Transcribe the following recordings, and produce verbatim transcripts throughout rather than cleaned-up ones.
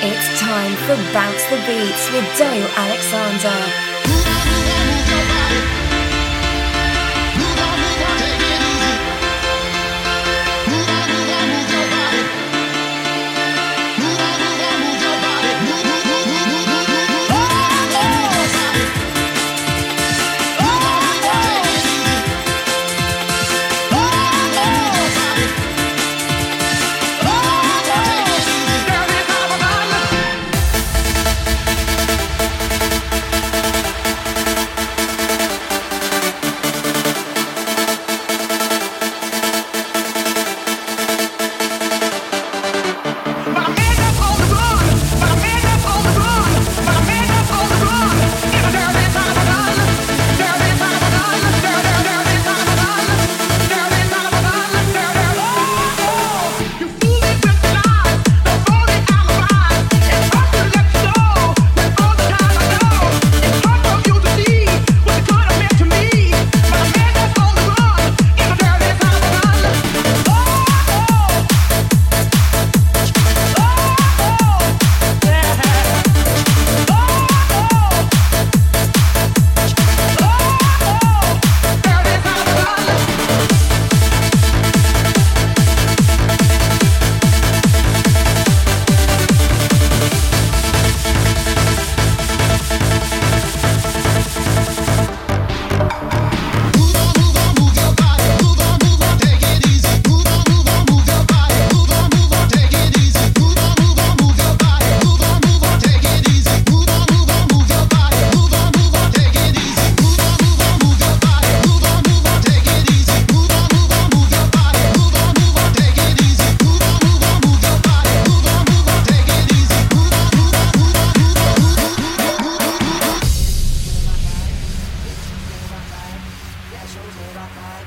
It's time for Bounce the Beats with Dale Alexander. Every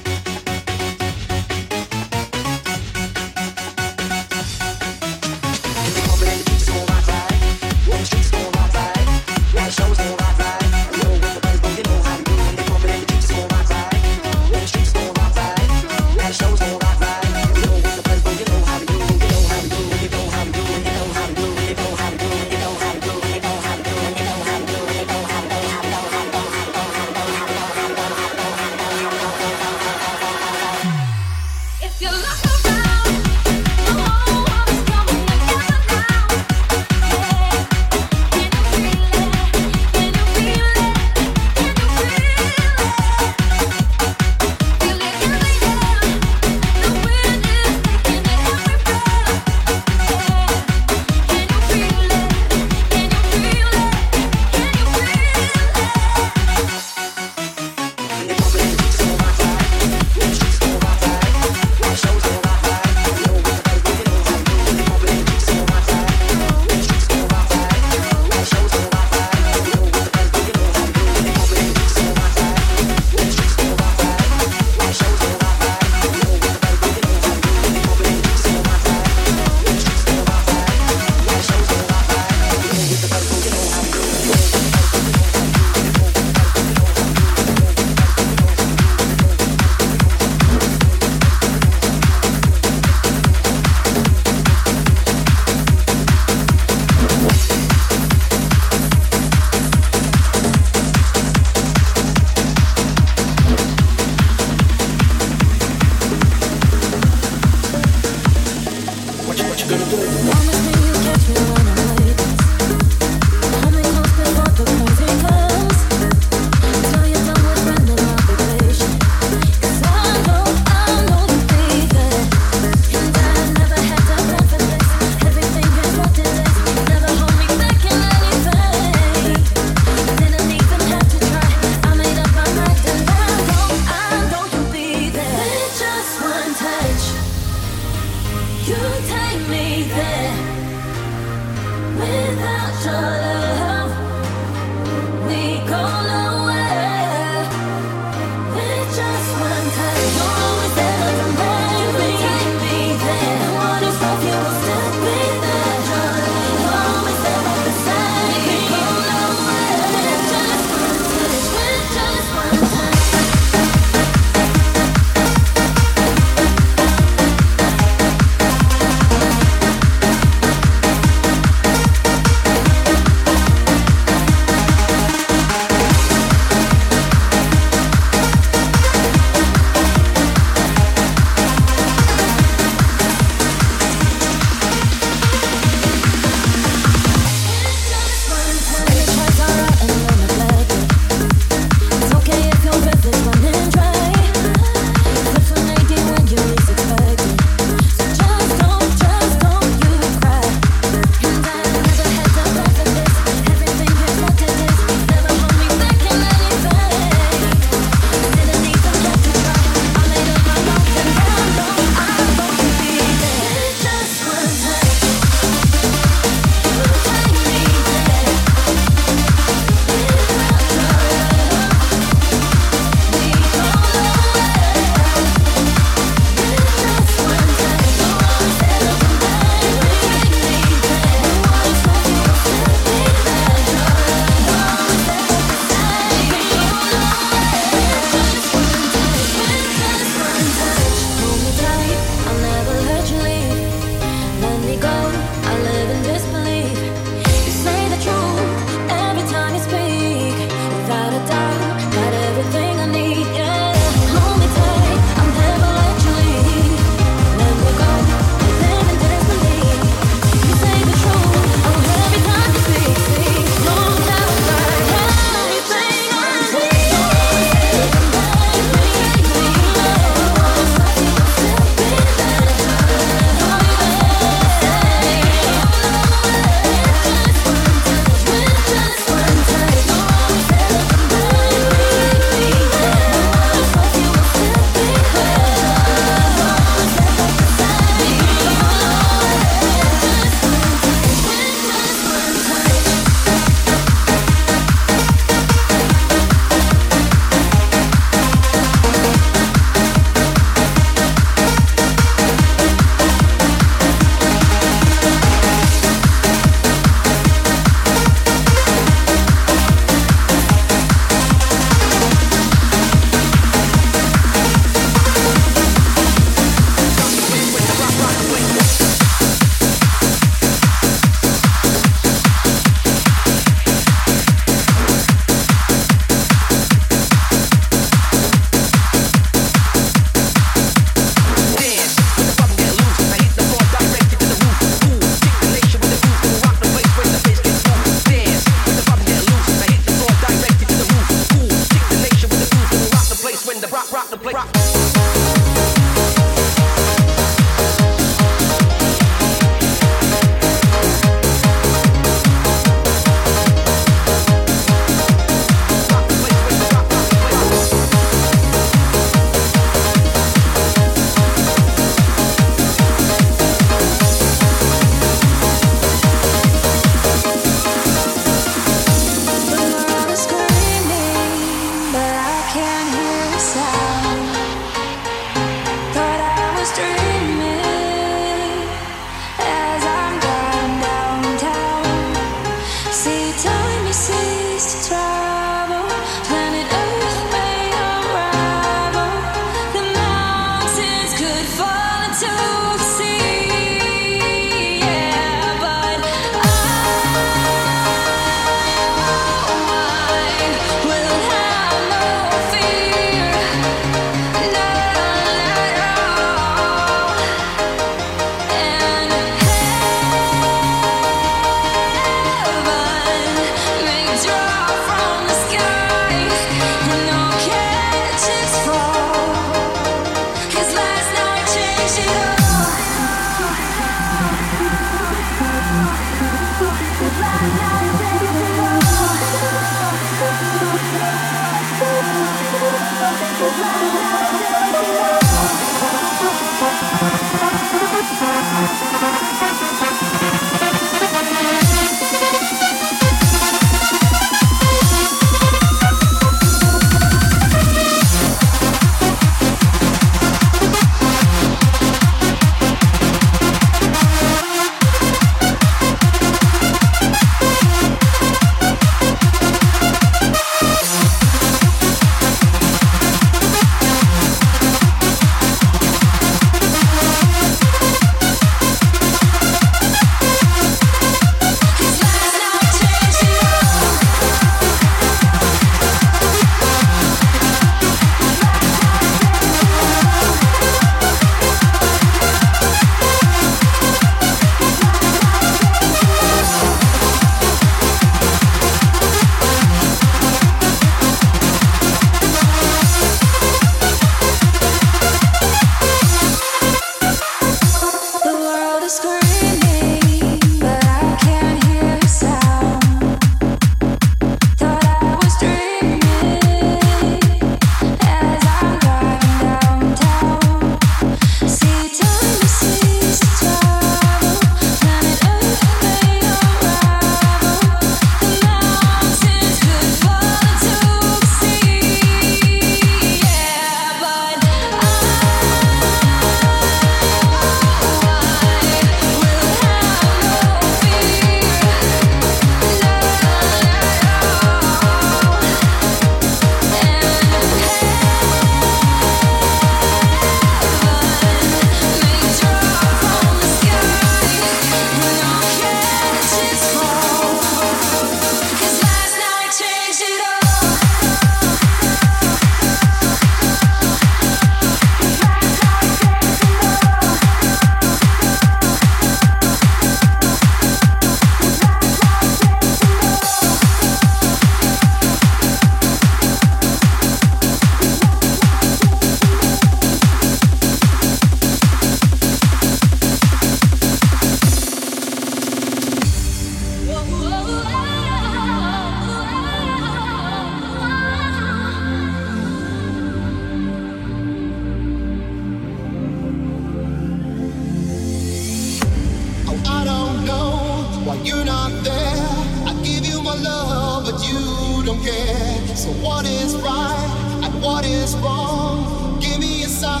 you don't care. So what is right and what is wrong? Give me a sign.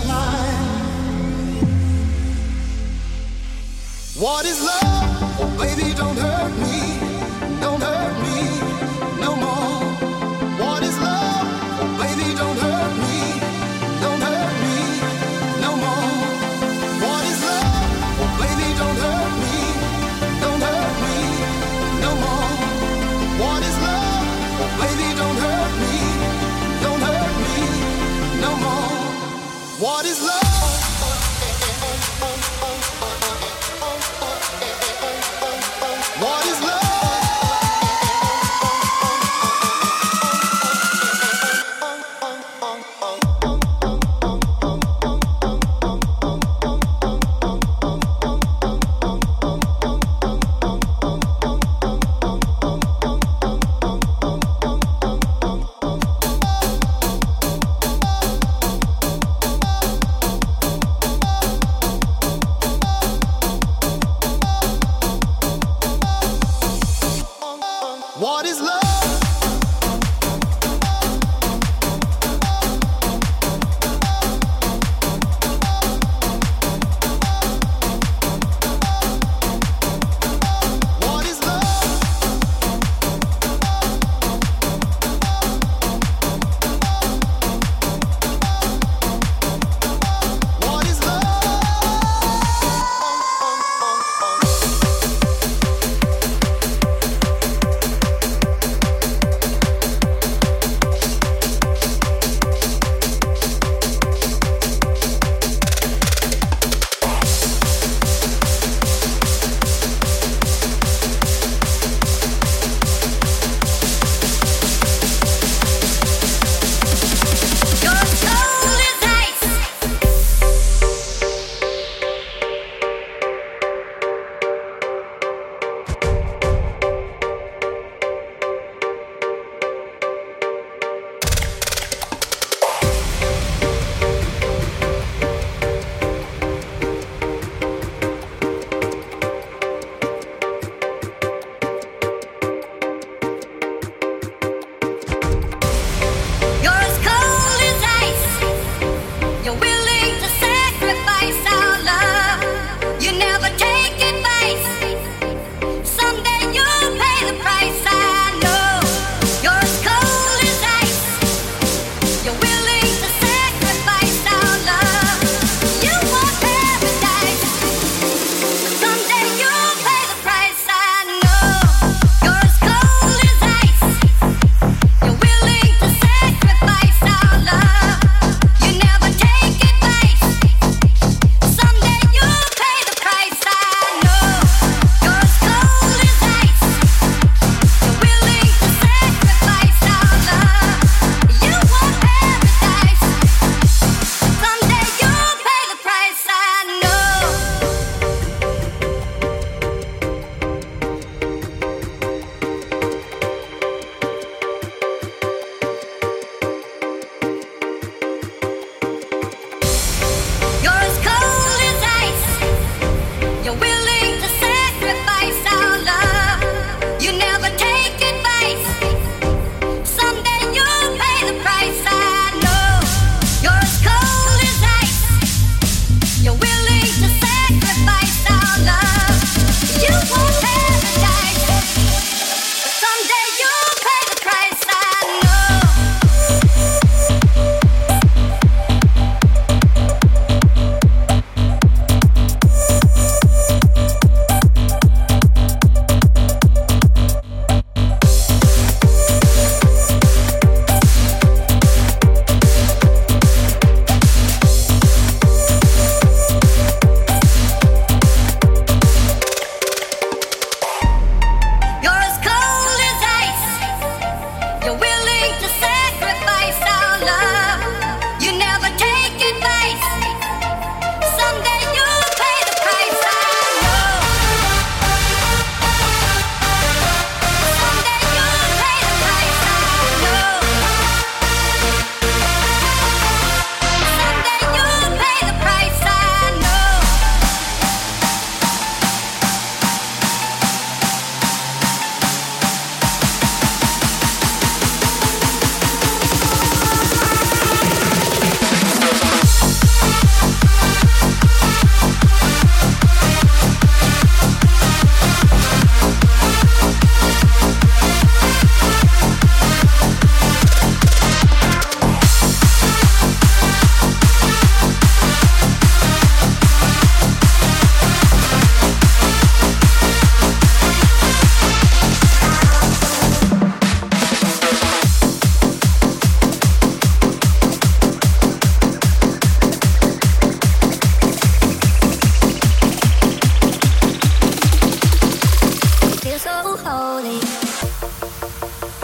What is love? Oh, baby, don't hurt me. Don't hurt me no more. What is love? Oh, baby, don't hurt me. Don't hurt me no more. What is love? Oh, baby, don't hurt me. Don't hurt me no more. What is love? Oh, baby, don't hurt me. Don't hurt me no more. What is love?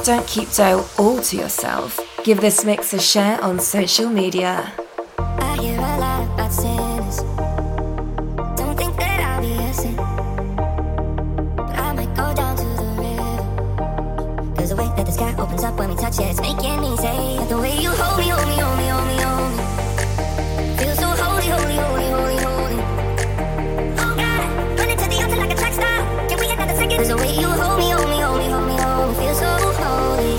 Don't keep Dale all to yourself. Give this mix a share on social media. I hear a lot about sinners. Don't think that I'll be a sin, but I might go down to the river. Cause the way that the sky opens up when we touch it, it's making me say that the way you hold me, hold me, hold me, hold me, hold me. Feels so holy, holy, holy, holy, holy. Oh God, running to the altar like a track star. Can we get another second? Cause the way you hold me, hold me, hold me, hold me, hold me. Feels so holy.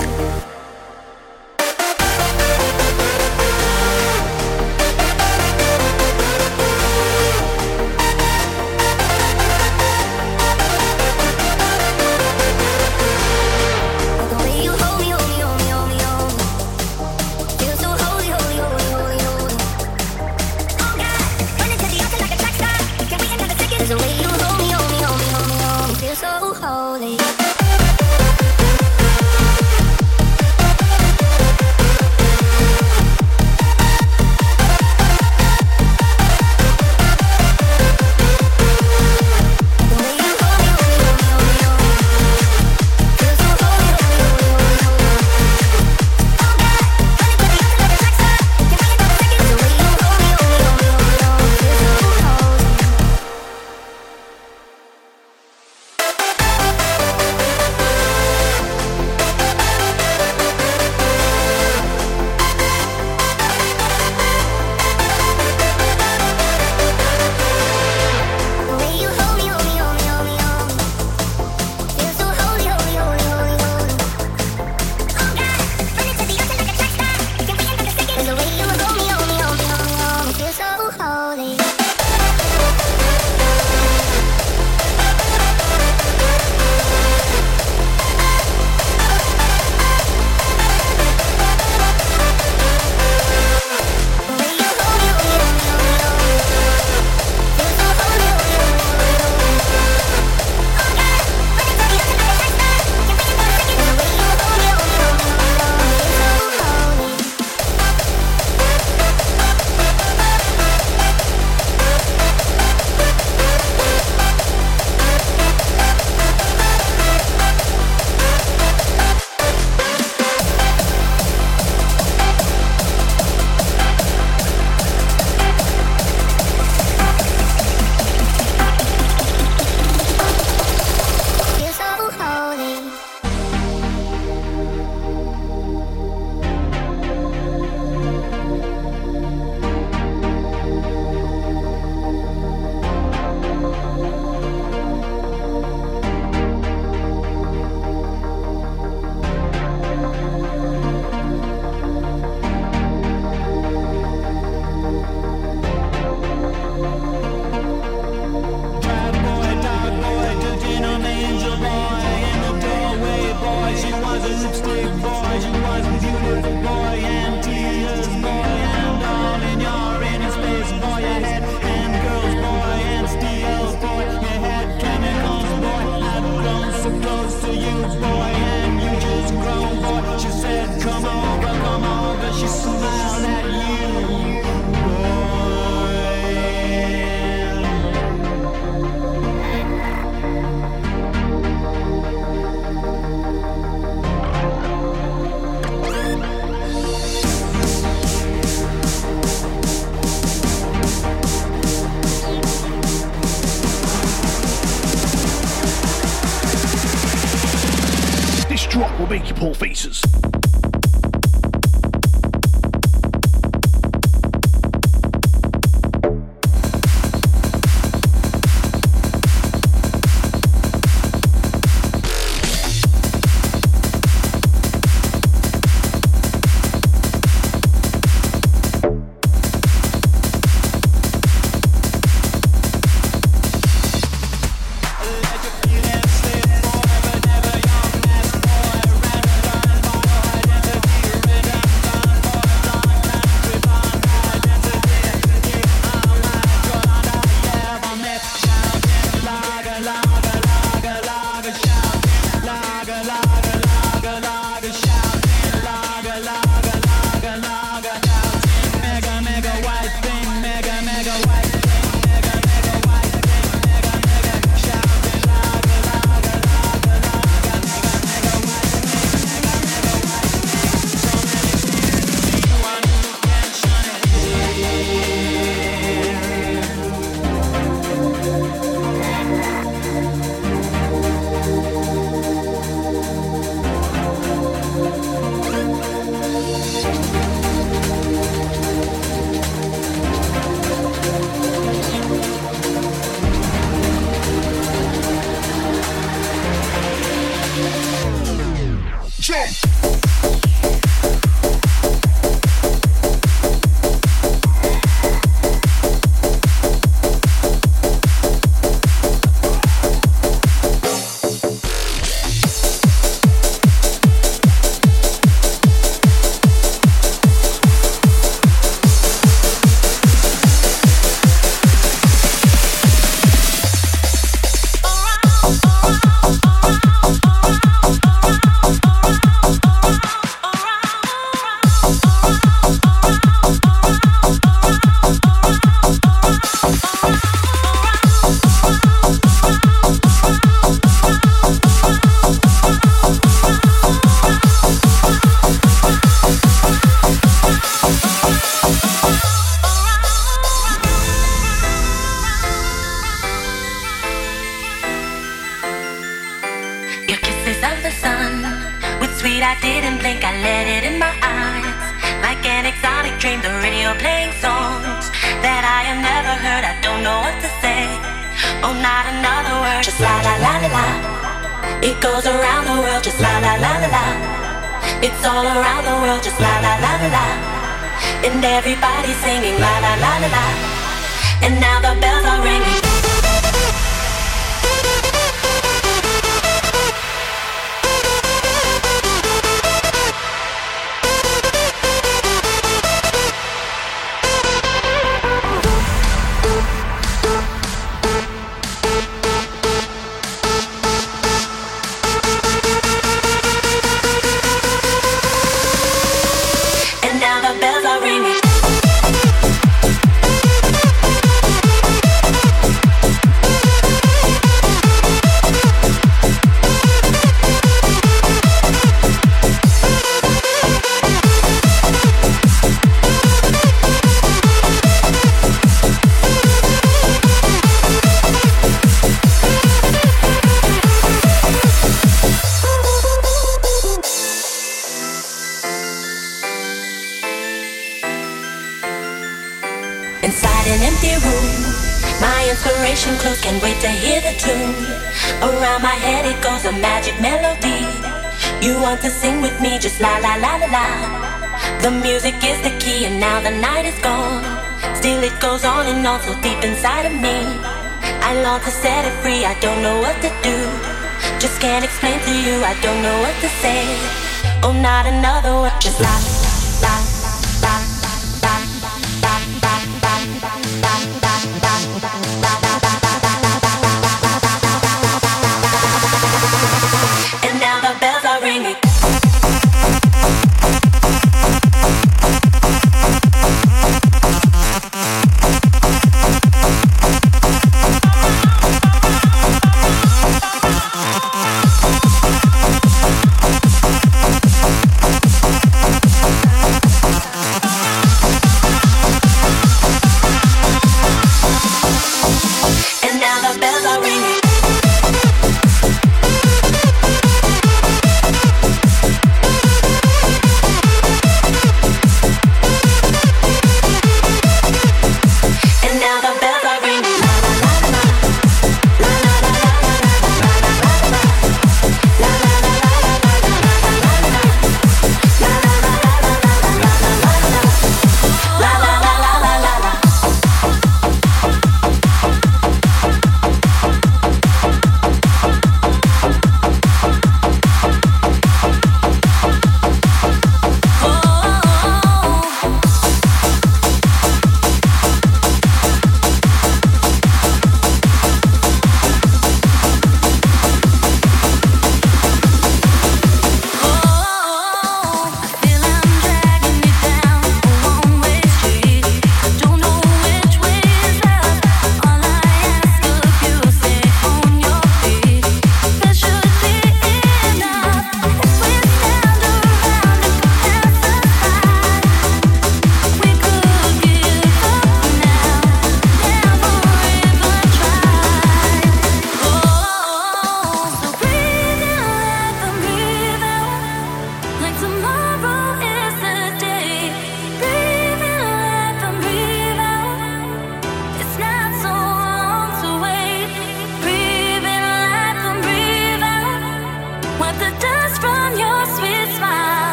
Drop will make you pull faces.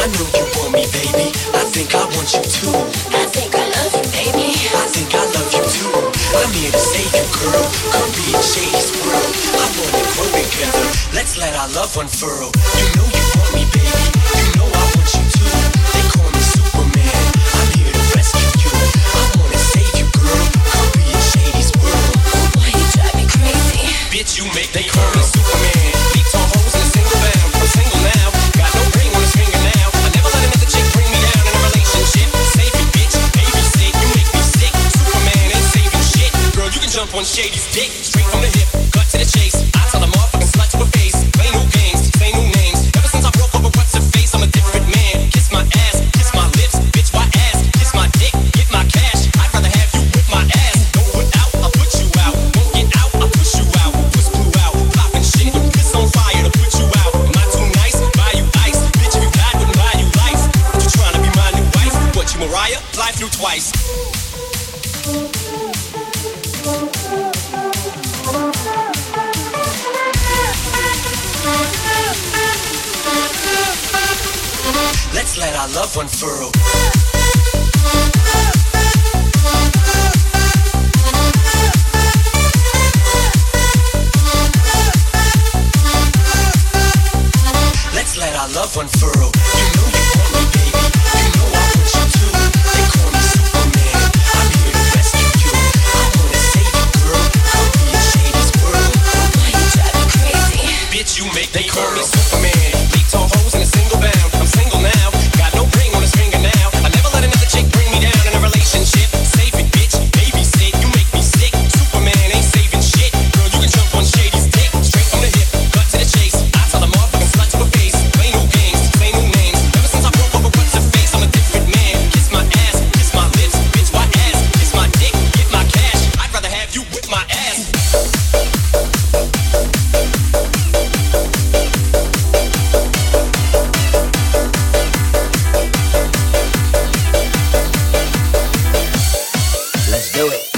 I know you want me, baby. I think I want you too. I think I love you, baby. I think I love you too. I'm here to save you, girl. Come be a chase, bro. I wanna grow together. Let's let our love unfurl. You know you want me, baby. You know I want you too. They call me Superman. I'm here to rescue you. I wanna save you, girl. Come be a Shady's world. Why you drive me crazy? Bitch, you make me call me Superman. Beats on hoes in a single bound. I'm single now. Got no ring on his finger now. Jump on Shady's dick, straight from the hip, cut to the chase. I tell a motherfucking slut to her face. Play no games, say no names. Ever since I broke over what's her face, I'm a different man. Kiss my ass, kiss my lips, bitch, why ass? Kiss my dick, get my cash. I'd rather have you with my ass. Don't put out, I'll put you out. Won't get out, I'll push you out. Push blue out, popping shit with piss on fire to put you out. Am I too nice? Buy you ice, bitch, if you died, wouldn't buy you life. But you trying to be my new wife? What, you Mariah? Fly through twice. Let's let our love unfurl. Let's let our love unfurl. You know you want me, baby. You know I want you too. They call me Superman. I'm here to rescue you. I wanna save you, girl. I'll be a Shady's world. Why you drive me crazy? Bitch, you make me call me Superman. Beats on hoes in a single bound. I'm single now. Got no ring on his finger now. I never let another chick bring me down in a relationship. Save it, bitch. Babysit. You make me sick. Superman ain't saving shit. Girl, you can jump on Shady's dick. Straight from the hip, cut to the chase. I tell a motherfucking slut to her face. Play no games, play no names. Ever since I broke over what's her face, I'm a different man. Kiss my ass, kiss my lips. Bitch, why ass? Kiss my dick, get my cash. I'd rather have you with my ass. Do it.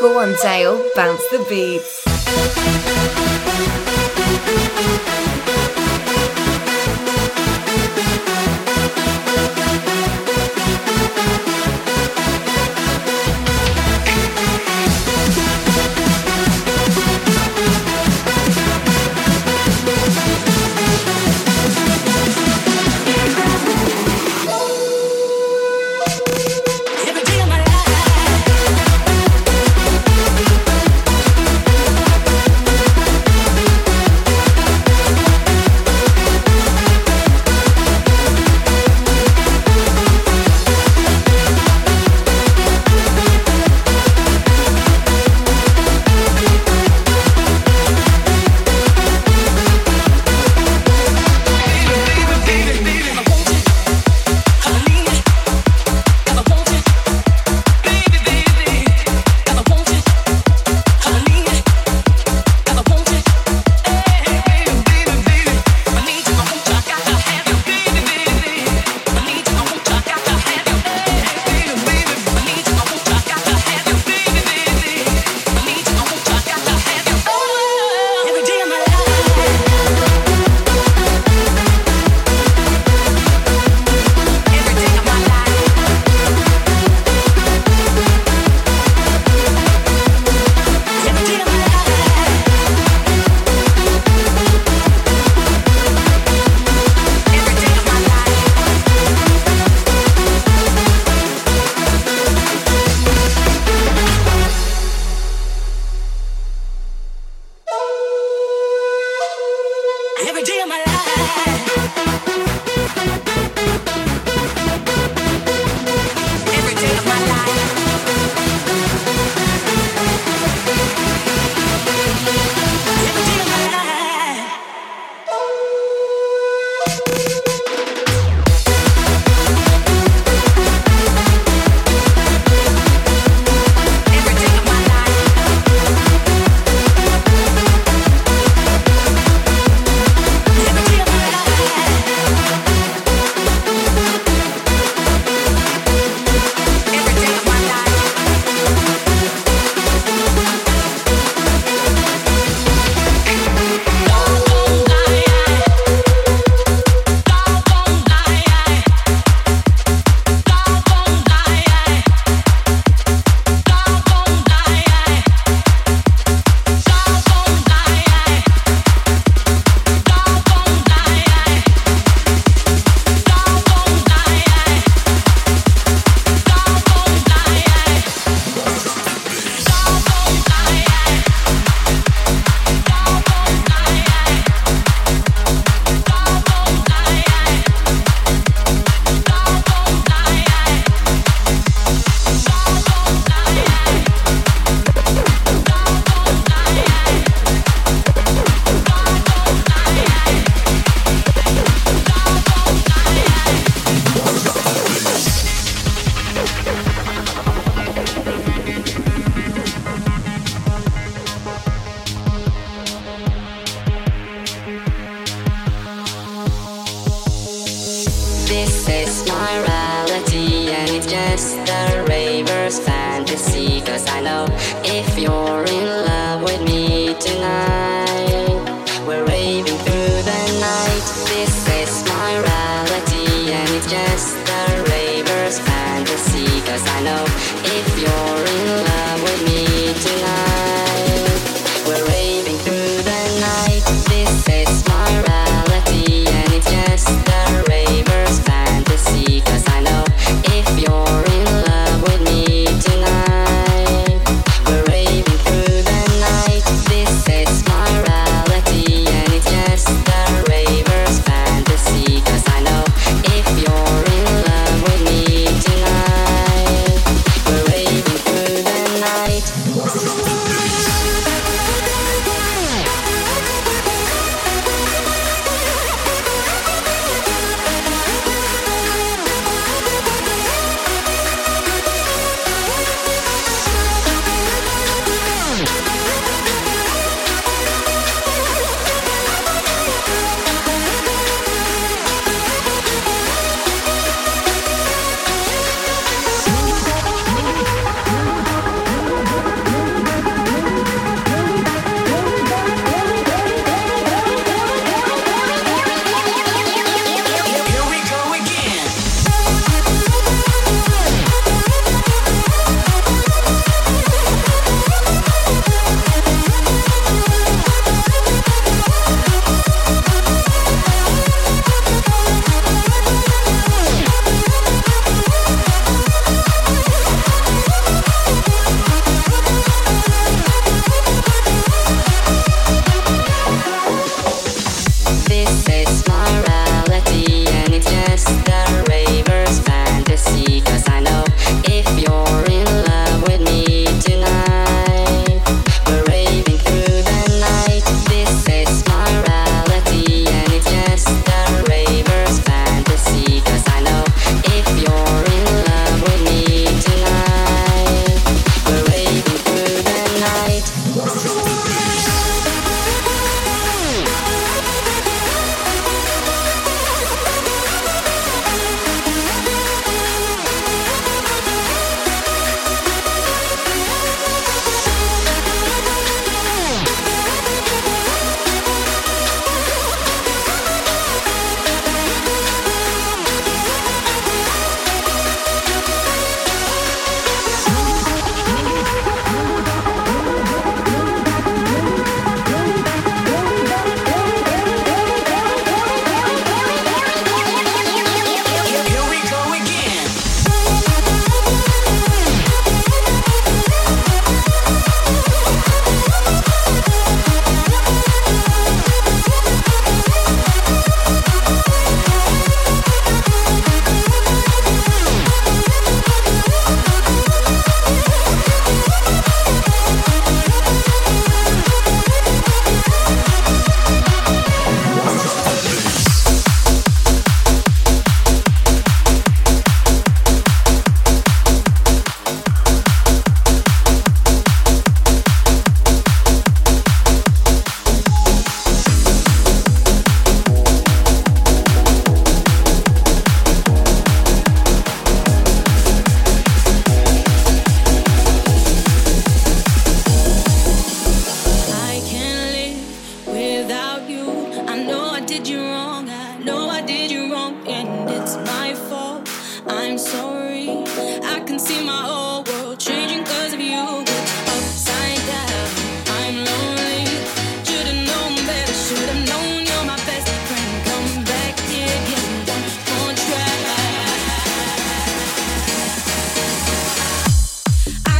Go on, Dale, bounce the beats.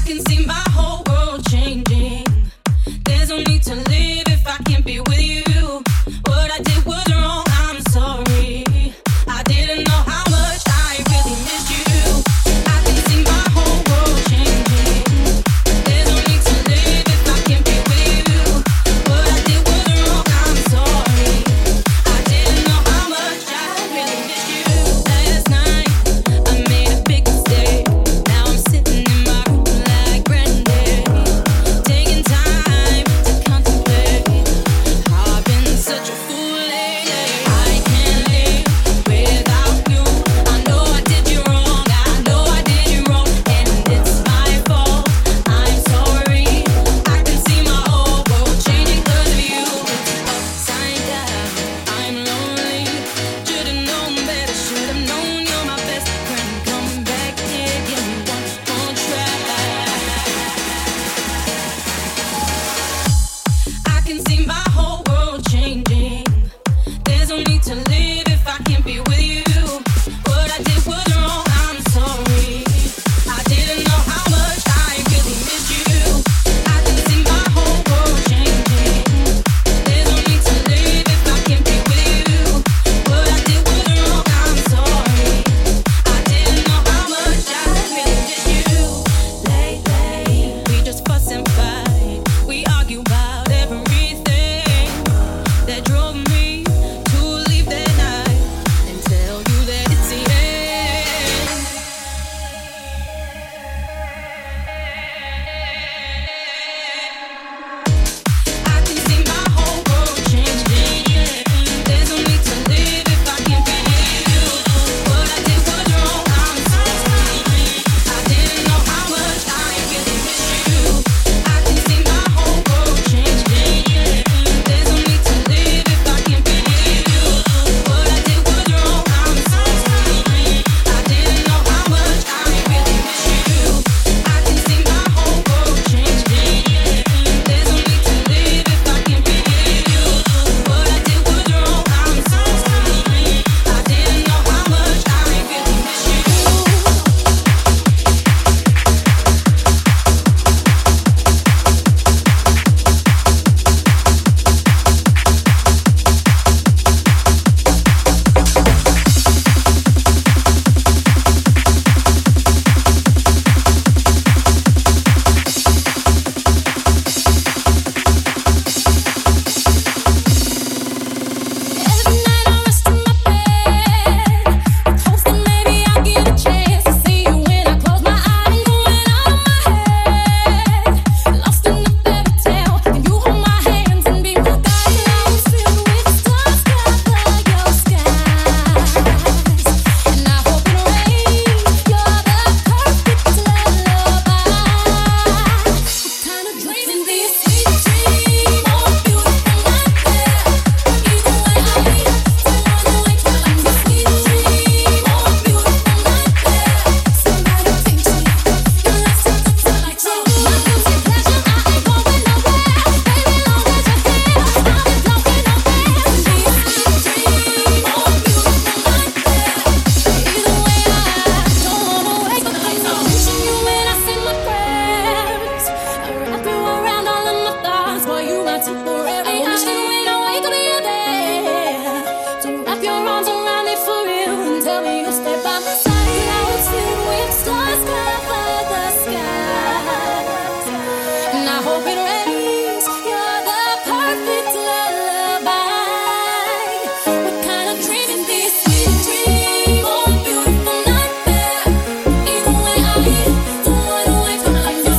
can see my whole world changing. There's no need to live if I can't be with you. What I did was wrong, I'm sorry. I didn't know how much I really missed you. I can see my whole world changing. There's no need to live if I can't be with you. What I did was wrong, I'm sorry. I didn't know how much I really missed you. Last night, I made a big mistake. Now I'm sitting in my room like granddad, taking time to contemplate how I've been such a fool lately. I can't live without you. I know I did you wrong. I know I did you wrong, and it's my fault. I'm sorry. I can see my whole world changing 'cause of you. It's upside down. I'm lonely. Should've known better. Should've known you're my best friend. Come back here, give me one more try. I can see my whole world changing. There's no need to live if I can't be with you. What I did was wrong, I'm sorry. I didn't know how much I really missed you. I can see my whole world changing. There's no need to live if I can't be with you. What I did was wrong, I'm sorry. I didn't know how much I really missed you. Lately, we just fuss and fight. We argue about everything that drove me to leave that night and tell you that it's the end. I can see my whole world changing. There's no need to live if I can't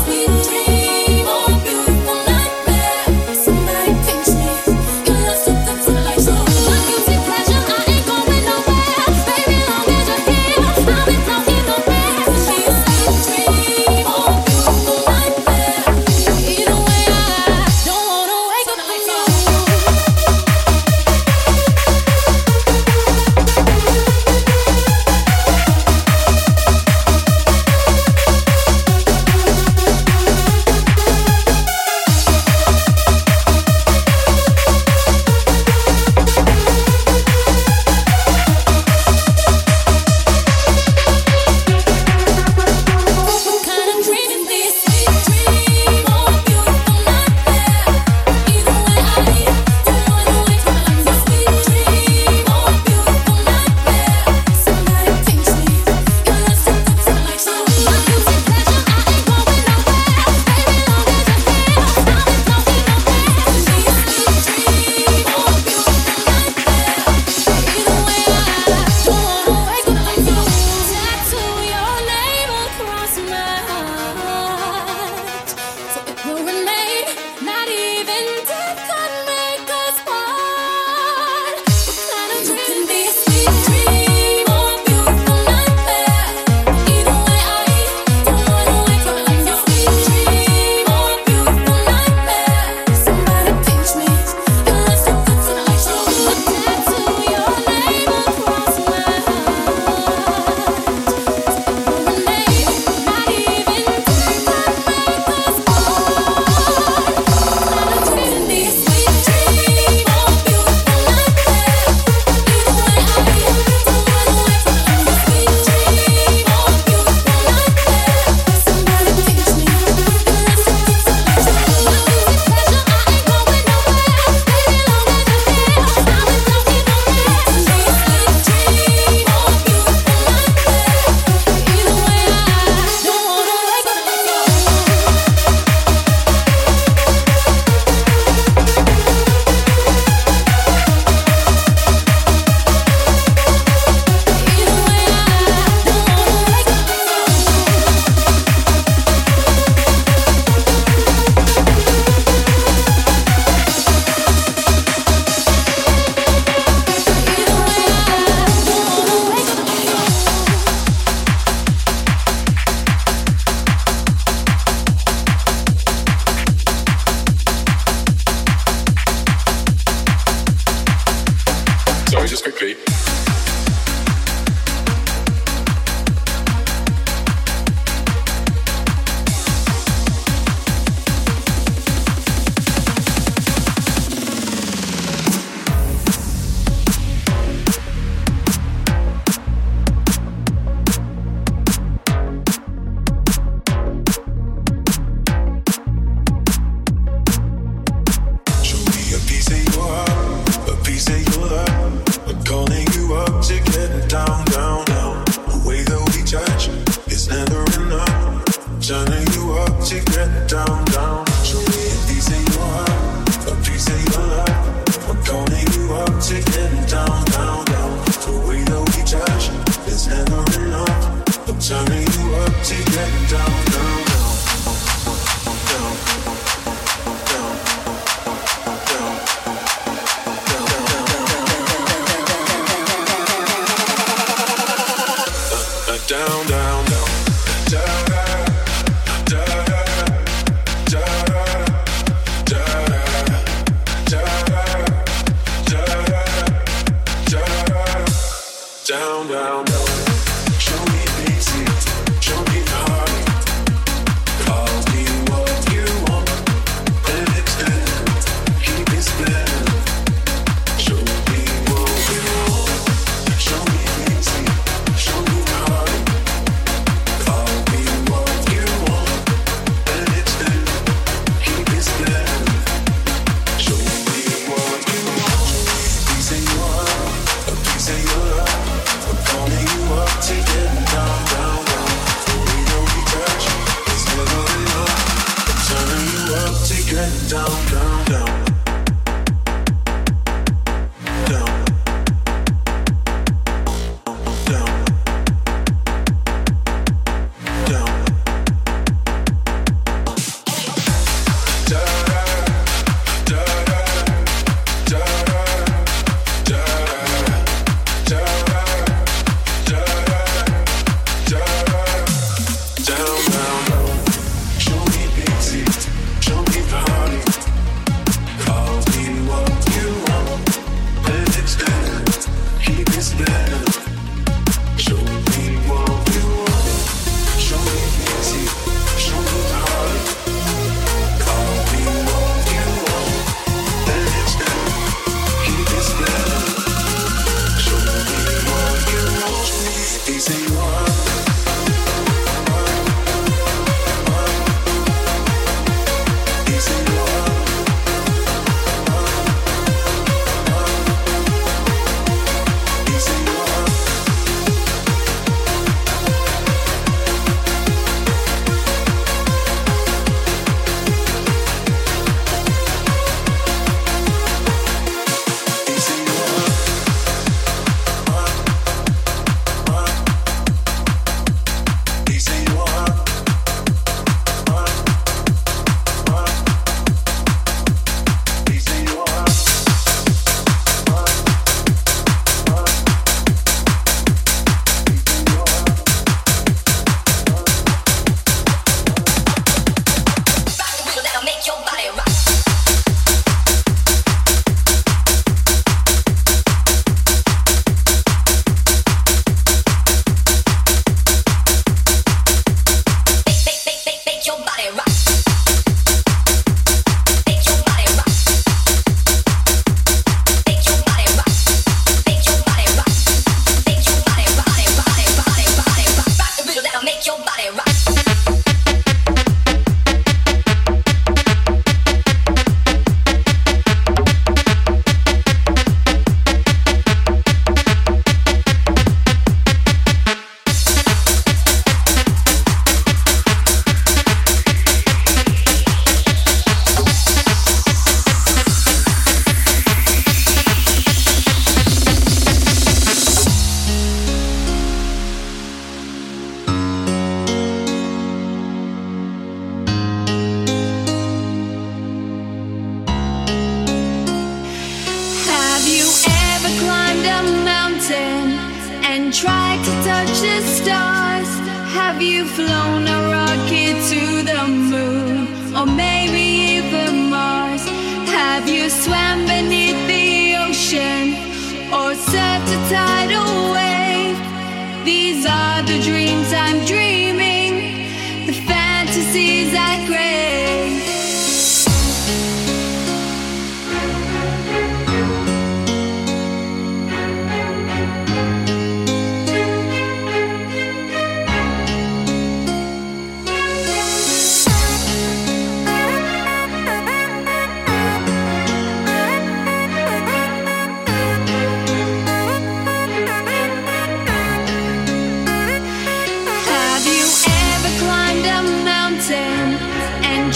be with you. What I did was wrong, I'm sorry. I didn't know how much I really miss you. I can see my whole world changing. There's no need to live if I can't be with you. What I did was wrong, I'm sorry. I didn't know how much I really miss you. I can see my whole world changing. There's no need to live if I can't be with you. What I did was wrong, I'm sorry. I didn't know how much I really miss you. Every night I rest in my bed, with hopes that maybe I'll get a chance to see you when I close my eyes and going out of my head. Lost in a fairy tale, and you hold my hands and be my guide. I was filled with the stars cut by your skies, and I hope it rains. You're the perfect lullaby. What kind of dream is this? Sweet dream, more beautiful like that. Either way I need it, till I wake up. I'm a sweet dream, more beautiful like that. Somebody pinch me, your lips are the time I chose. My guilty pleasure, I ain't going nowhere. Baby, long as you're here, I'll be blowing up air. Be a sweet dream, more beautiful like that. Either way I don't wanna wake up. I'm wishing you when I say my prayers. I wrap you around all of my thoughts, boy, you my temporary. I wish that when I wake up you're there, to wrap your arms around me for real and tell me you'll stay by my side. I was filled with stars cover the skies, and I hope it rains. You're the perfect lullaby. What kind of dream is this? Sweet dream, more beautiful like that. Either way I need it, till I wake up. I'm a sweet dream, more beautiful like that. Somebody pinch me, your love's the thing that I chose. My guilty pleasure, I ain't going nowhere. Baby, long as you're here, I'll be blowing up air. Be a sweet dream, more beautiful like that. Either way I want you, girl, down, down. Show me a piece of your heart, a piece of your love. I'm calling you up to get down, down, down. The way that we touch is never enough. I'm turning you up to get down, down, down. I'm down, I'm down, I'm down, I'm down, down, down, down, down.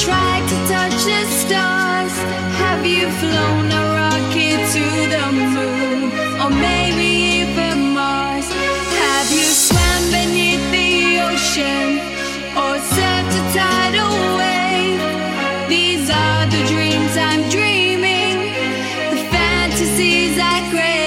tried to touch the stars? Have you flown a rocket to the moon? Or maybe even Mars? Have you swam beneath the ocean? Or surfed a tidal wave? These are the dreams I'm dreaming, the fantasies I crave.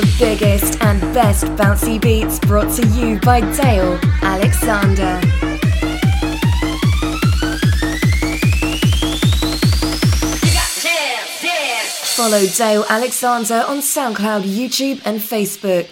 the biggest and best bouncy beats brought to you by Dale Alexander. Follow Dale Alexander on SoundCloud, YouTube and Facebook.